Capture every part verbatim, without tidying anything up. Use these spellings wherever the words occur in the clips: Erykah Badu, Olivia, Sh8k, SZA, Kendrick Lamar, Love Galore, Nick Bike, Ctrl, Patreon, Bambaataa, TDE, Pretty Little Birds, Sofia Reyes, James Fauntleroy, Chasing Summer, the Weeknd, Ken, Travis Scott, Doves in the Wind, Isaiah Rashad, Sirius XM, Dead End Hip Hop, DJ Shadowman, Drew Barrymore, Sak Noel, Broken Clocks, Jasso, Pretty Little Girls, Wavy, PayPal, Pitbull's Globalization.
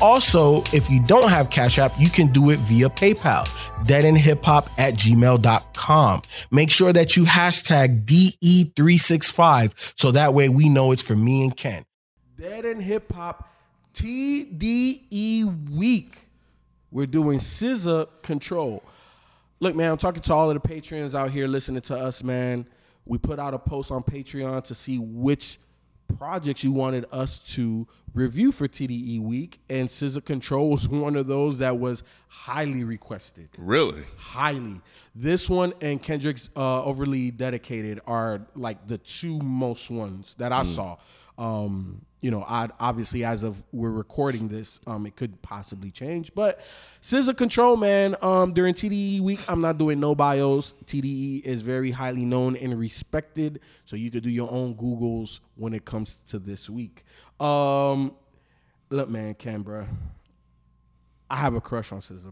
Also, if you don't have Cash App, you can do it via PayPal, deadendhiphop at gmail dot com. Make sure that you hashtag D E three sixty-five so that way we know it's for me and Ken. Dead End Hip Hop T D E Week. We're doing S Z A Control. Look, man, I'm talking to all of the Patreons out here listening to us, man. We put out a post on Patreon to see which projects you wanted us to review for T D E Week, and S Z A Control was one of those that was highly requested. Really? Highly. This one and Kendrick's uh, Overly Dedicated are like the two most ones that I mm. saw. Um, you know, I'd, obviously, as of we're recording this, um, it could possibly change. But S Z A Control, man, um, during T D E Week, I'm not doing no bios. T D E is very highly known and respected, so you could do your own Googles when it comes to this week. Um, look, man, Canberra, I have a crush on S Z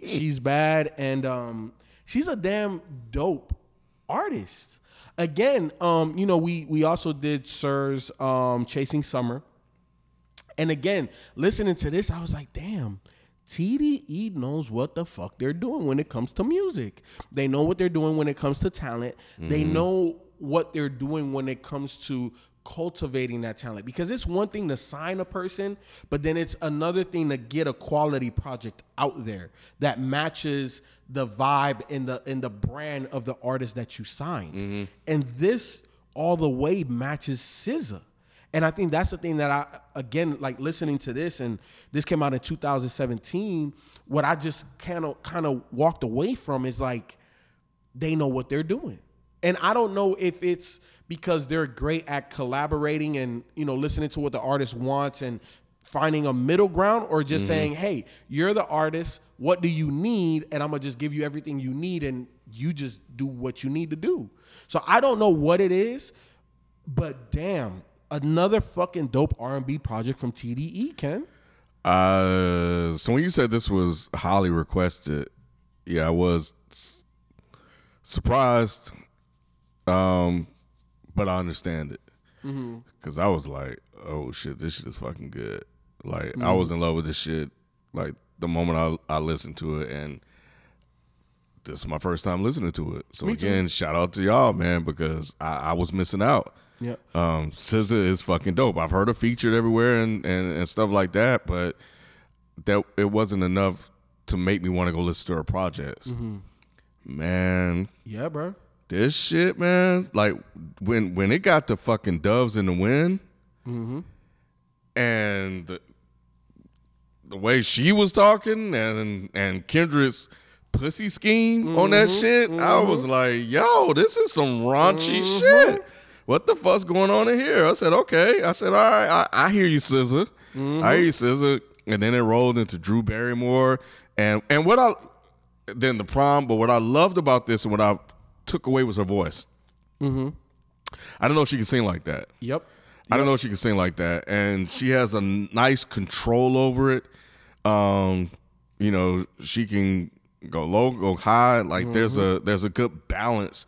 A. She's bad, and um, she's a damn dope artist. Again, um, you know, we we also did Sir's um, Chasing Summer. And again, listening to this, I was like, damn, T D E knows what the fuck they're doing when it comes to music. They know what they're doing when it comes to talent. Mm-hmm. They know what they're doing when it comes to cultivating that talent. Because it's one thing to sign a person, but then it's another thing to get a quality project out there that matches the vibe and the and the brand of the artist that you signed. Mm-hmm. And this all the way matches S Z A. And I think that's the thing that I, again, like listening to this, and this came out in two thousand seventeen, what I just kind of kind of walked away from is like, they know what they're doing. And I don't know if it's because they're great at collaborating and, you know, listening to what the artist wants and finding a middle ground, or just mm-hmm. saying, hey, you're the artist, what do you need? And I'm going to just give you everything you need and you just do what you need to do. So I don't know what it is, but damn, another fucking dope R and B project from T D E, Ken. Uh, so when you said this was highly requested, yeah, I was surprised. Um, but I understand it, mm-hmm. cause I was like, "Oh shit, this shit is fucking good." Like mm-hmm. I was in love with this shit. Like the moment I I listened to it, and this is my first time listening to it. So Me again, too. Shout out to y'all, man, because I, I was missing out. Yeah. Um, S Z A is fucking dope. I've heard her featured everywhere and, and and stuff like that, but that it wasn't enough to make me want to go listen to her projects. Mm-hmm. Man. Yeah, bro. This shit, man, like when when it got to fucking Doves in the Wind, mm-hmm. and the, the way she was talking and and Kendra's pussy scheme mm-hmm. on that shit, mm-hmm. I was like, yo, this is some raunchy mm-hmm. shit. What the fuck's going on in here? I said, okay. I said, all right, I, I hear you, S Z A. Mm-hmm. I hear you, S Z A. And then it rolled into Drew Barrymore. And, and what I, then the prom, but what I loved about this and what I took away was her voice. Mm-hmm. I don't know if she can sing like that. Yep. yep. I don't know if she can sing like that. And she has a nice control over it. Um, you know, she can go low, go high. Like mm-hmm. there's a there's a good balance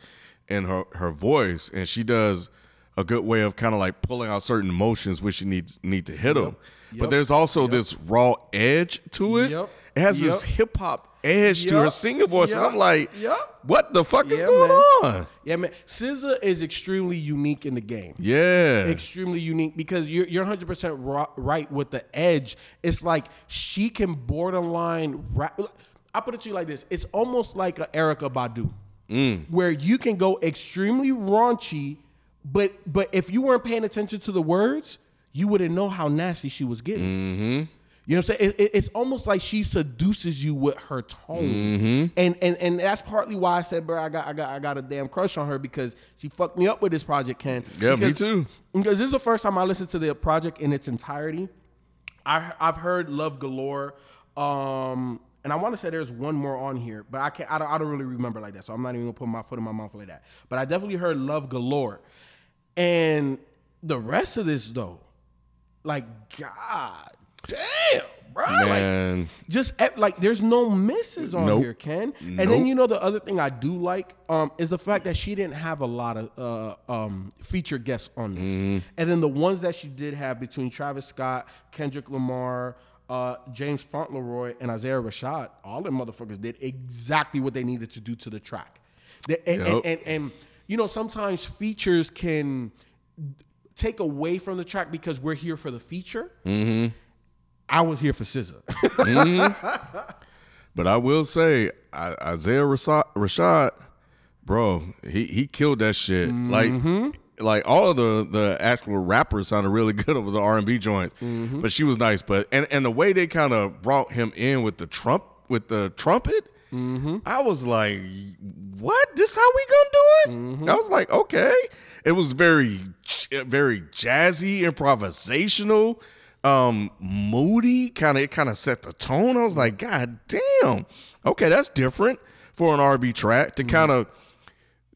in her, her voice. And she does a good way of kind of like pulling out certain emotions which you need, need to hit yep. them. Yep. But there's also yep. this raw edge to it. Yep. It has yep. this hip hop edge yep. to her singing voice. Yep. And I'm like, yep. what the fuck is yeah, going man. on? Yeah, man. S Z A is extremely unique in the game. Yeah. Extremely unique, because you're, you're one hundred percent right with the edge. It's like she can borderline rap. I put it to you like this. It's almost like an Erykah Badu mm. where you can go extremely raunchy, but but if you weren't paying attention to the words, you wouldn't know how nasty she was getting. Mm-hmm. You know what I'm saying? It, it, it's almost like she seduces you with her tone, mm-hmm. and and and that's partly why I said, bro, I got I got I got a damn crush on her, because she fucked me up with this project, Ken. Yeah, because, me too. Because this is the first time I listened to the project in its entirety. I I've heard Love Galore, um, and I want to say there's one more on here, but I can't. I don't, I don't really remember like that, so I'm not even gonna put my foot in my mouth like that. But I definitely heard Love Galore, and the rest of this though, like God damn, bro, man. Like, just like there's no misses on nope. here, Ken. And nope. then you know the other thing I do like um, is the fact that she didn't have a lot of uh, um, feature guests on this, mm-hmm. and then the ones that she did have between Travis Scott, Kendrick Lamar. Uh, James Fauntleroy and Isaiah Rashad, all them motherfuckers did exactly what they needed to do to the track. They, and, yep. and, and, and, you know, sometimes features can take away from the track because we're here for the feature. Mm-hmm. I was here for S Z A. mm-hmm. But I will say, I, Isaiah Rashad, bro, he, he killed that shit. Mm-hmm. Like, Like all of the, the actual rappers sounded really good over the R and B joints, mm-hmm. but she was nice. But and, and the way they kind of brought him in with the trump with the trumpet, mm-hmm. I was like, "What? This how we gonna do it?" Mm-hmm. I was like, "Okay." It was very, very jazzy, improvisational, um, moody. Kind of it kind of set the tone. I was like, "God damn, okay, that's different for an R and B track to mm-hmm. kind of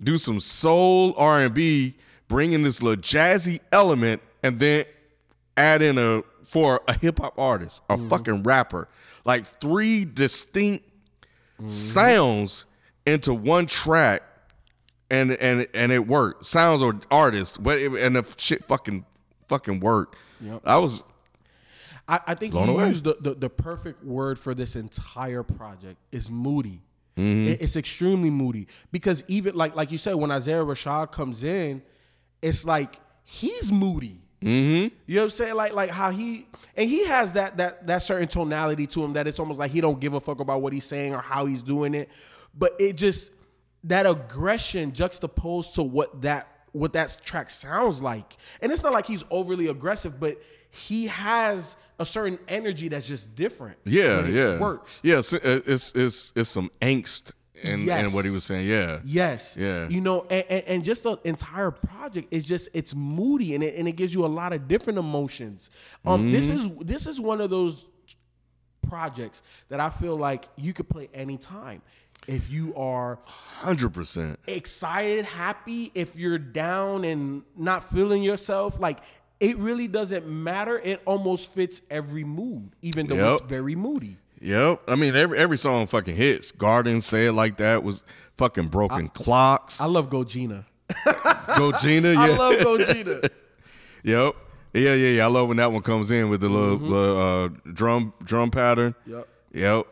do some soul R and B." Bring in this little jazzy element and then add in a for a hip hop artist, a mm-hmm. fucking rapper, like three distinct mm-hmm. sounds into one track, and and and it worked. Sounds or artists, but it, and the shit fucking fucking worked. Yep. I was, I, I think you used the, the the perfect word for this entire project is moody. Mm-hmm. It, it's extremely moody because even like like you said, when Isaiah Rashad comes in. It's like he's moody. Mm-hmm. You know what I'm saying? Like, like how he and he has that that that certain tonality to him that it's almost like he don't give a fuck about what he's saying or how he's doing it. But it just that aggression juxtaposed to what that what that track sounds like. And it's not like he's overly aggressive, but he has a certain energy that's just different. Yeah, it yeah, works. Yeah, it's it's it's, it's some angst. And, yes. and what he was saying, yeah, yes, yeah, you know, and, and, and just the entire project is just it's moody and it and it gives you a lot of different emotions. Um, mm-hmm. this is this is one of those projects that I feel like you could play anytime if you are one hundred percent excited, happy, if you're down and not feeling yourself, like it really doesn't matter. It almost fits every mood, even though yep. it's very moody. Yep. I mean, every every song fucking hits. Garden, Say It Like That was fucking Broken I, Clocks. I love Go Gina. Go Gina, yeah. I love Go Gina. Yep. Yeah, yeah, yeah. I love when that one comes in with the little, mm-hmm. little uh, drum drum pattern. Yep. Yep.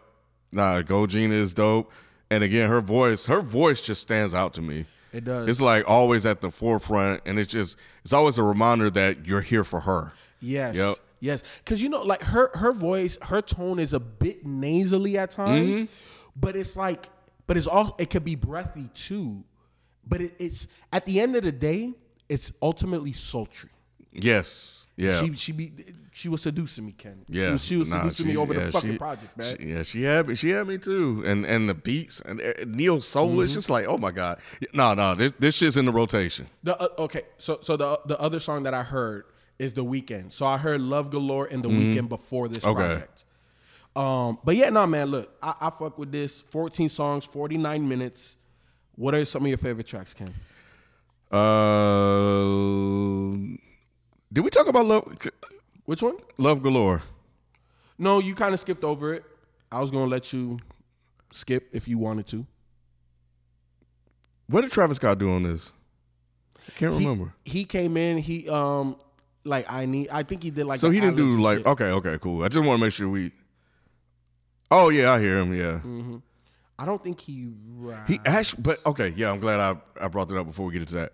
Nah, Go Gina is dope. And again, her voice, her voice just stands out to me. It does. It's like always at the forefront, and it's just, it's always a reminder that you're here for her. Yes. Yep. Yes, because, you know, like her her voice, her tone is a bit nasally at times, mm-hmm. but it's like, but it's all, it could be breathy too. But it, it's, at the end of the day, it's ultimately sultry. Yes, yeah. She she be, she was seducing me, Ken. Yeah. She was, she was nah, seducing she, me over yeah, the fucking she, project, man. She, yeah, she had me, she had me too. And and the beats, and uh, Neo Soul mm-hmm. is just like, oh my God. No, no, this, this shit's in the rotation. The, uh, okay, so so the the other song that I heard, is the Weeknd. So I heard Love Galore and the mm-hmm. Weeknd before this okay. project. Um, but yeah, no, nah, man, look, I, I fuck with this. fourteen songs, forty-nine minutes. What are some of your favorite tracks, Ken? Uh, did we talk about Love? Which one? Love Galore. No, you kind of skipped over it. I was going to let you skip if you wanted to. What did Travis Scott do on this? I can't he, remember. He came in, he... um. Like I need, I think he did like. So he didn't do like. Shit. Okay, okay, cool. I just want to make sure we. Oh yeah, I hear him. Yeah. Mm-hmm. I don't think he. Rap. He actually, but okay, yeah. I'm glad I, I brought that up before we get into that.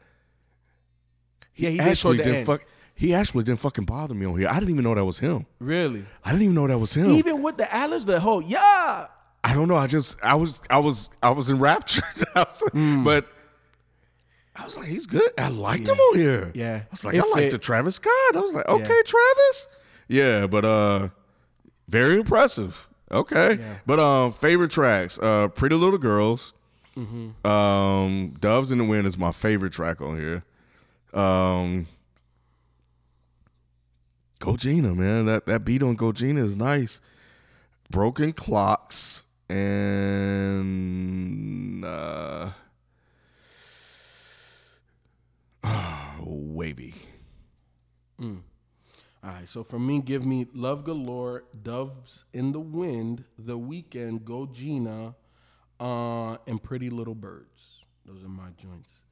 He yeah, he actually did didn't fuck. He actually didn't fucking bother me on here. I didn't even know that was him. Really? I didn't even know that was him. Even with the Alice, the whole yeah. I don't know. I just I was I was I was enraptured. I was, mm. But. I was like, he's good. I liked yeah. him on here. Yeah. I was like, it I liked the Travis Scott. I was like, okay, yeah. Travis. Yeah, but uh, very impressive. Okay. Yeah. But uh, favorite tracks, uh, Pretty Little Girls. Mm-hmm. Um, Doves in the Wind is my favorite track on here. Um, Go Gina, man. That that beat on Go Gina is nice. Broken Clocks. and uh, oh, Wavy. Mm. All right, so for me, give me Love Galore, Doves in the Wind, The Weeknd, Go Gina, uh, and Pretty Little Birds. Those are my joints.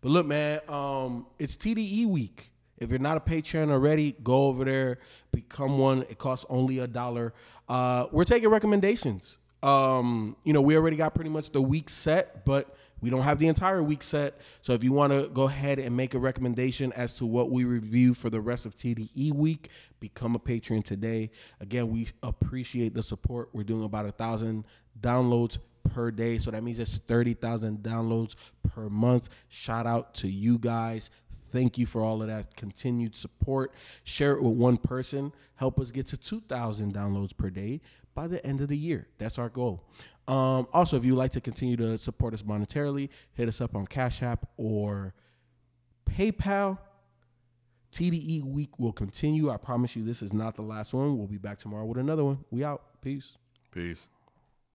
But look, man, um, it's T D E week. If you're not a Patreon already, go over there, become one. It costs only a dollar. Uh, we're taking recommendations. Um, you know, we already got pretty much the week set, but we don't have the entire week set. So if you want to go ahead and make a recommendation as to what we review for the rest of T D E week, become a patron today. Again, we appreciate the support. We're doing about a thousand downloads per day. So that means it's thirty thousand downloads per month. Shout out to you guys. Thank you for all of that continued support. Share it with one person. Help us get to two thousand downloads per day by the end of the year. That's our goal. Um, also, if you'd like to continue to support us monetarily, hit us up on Cash App or PayPal. T D E week will continue. I promise you this is not the last one. We'll be back tomorrow with another one. We out. Peace. Peace.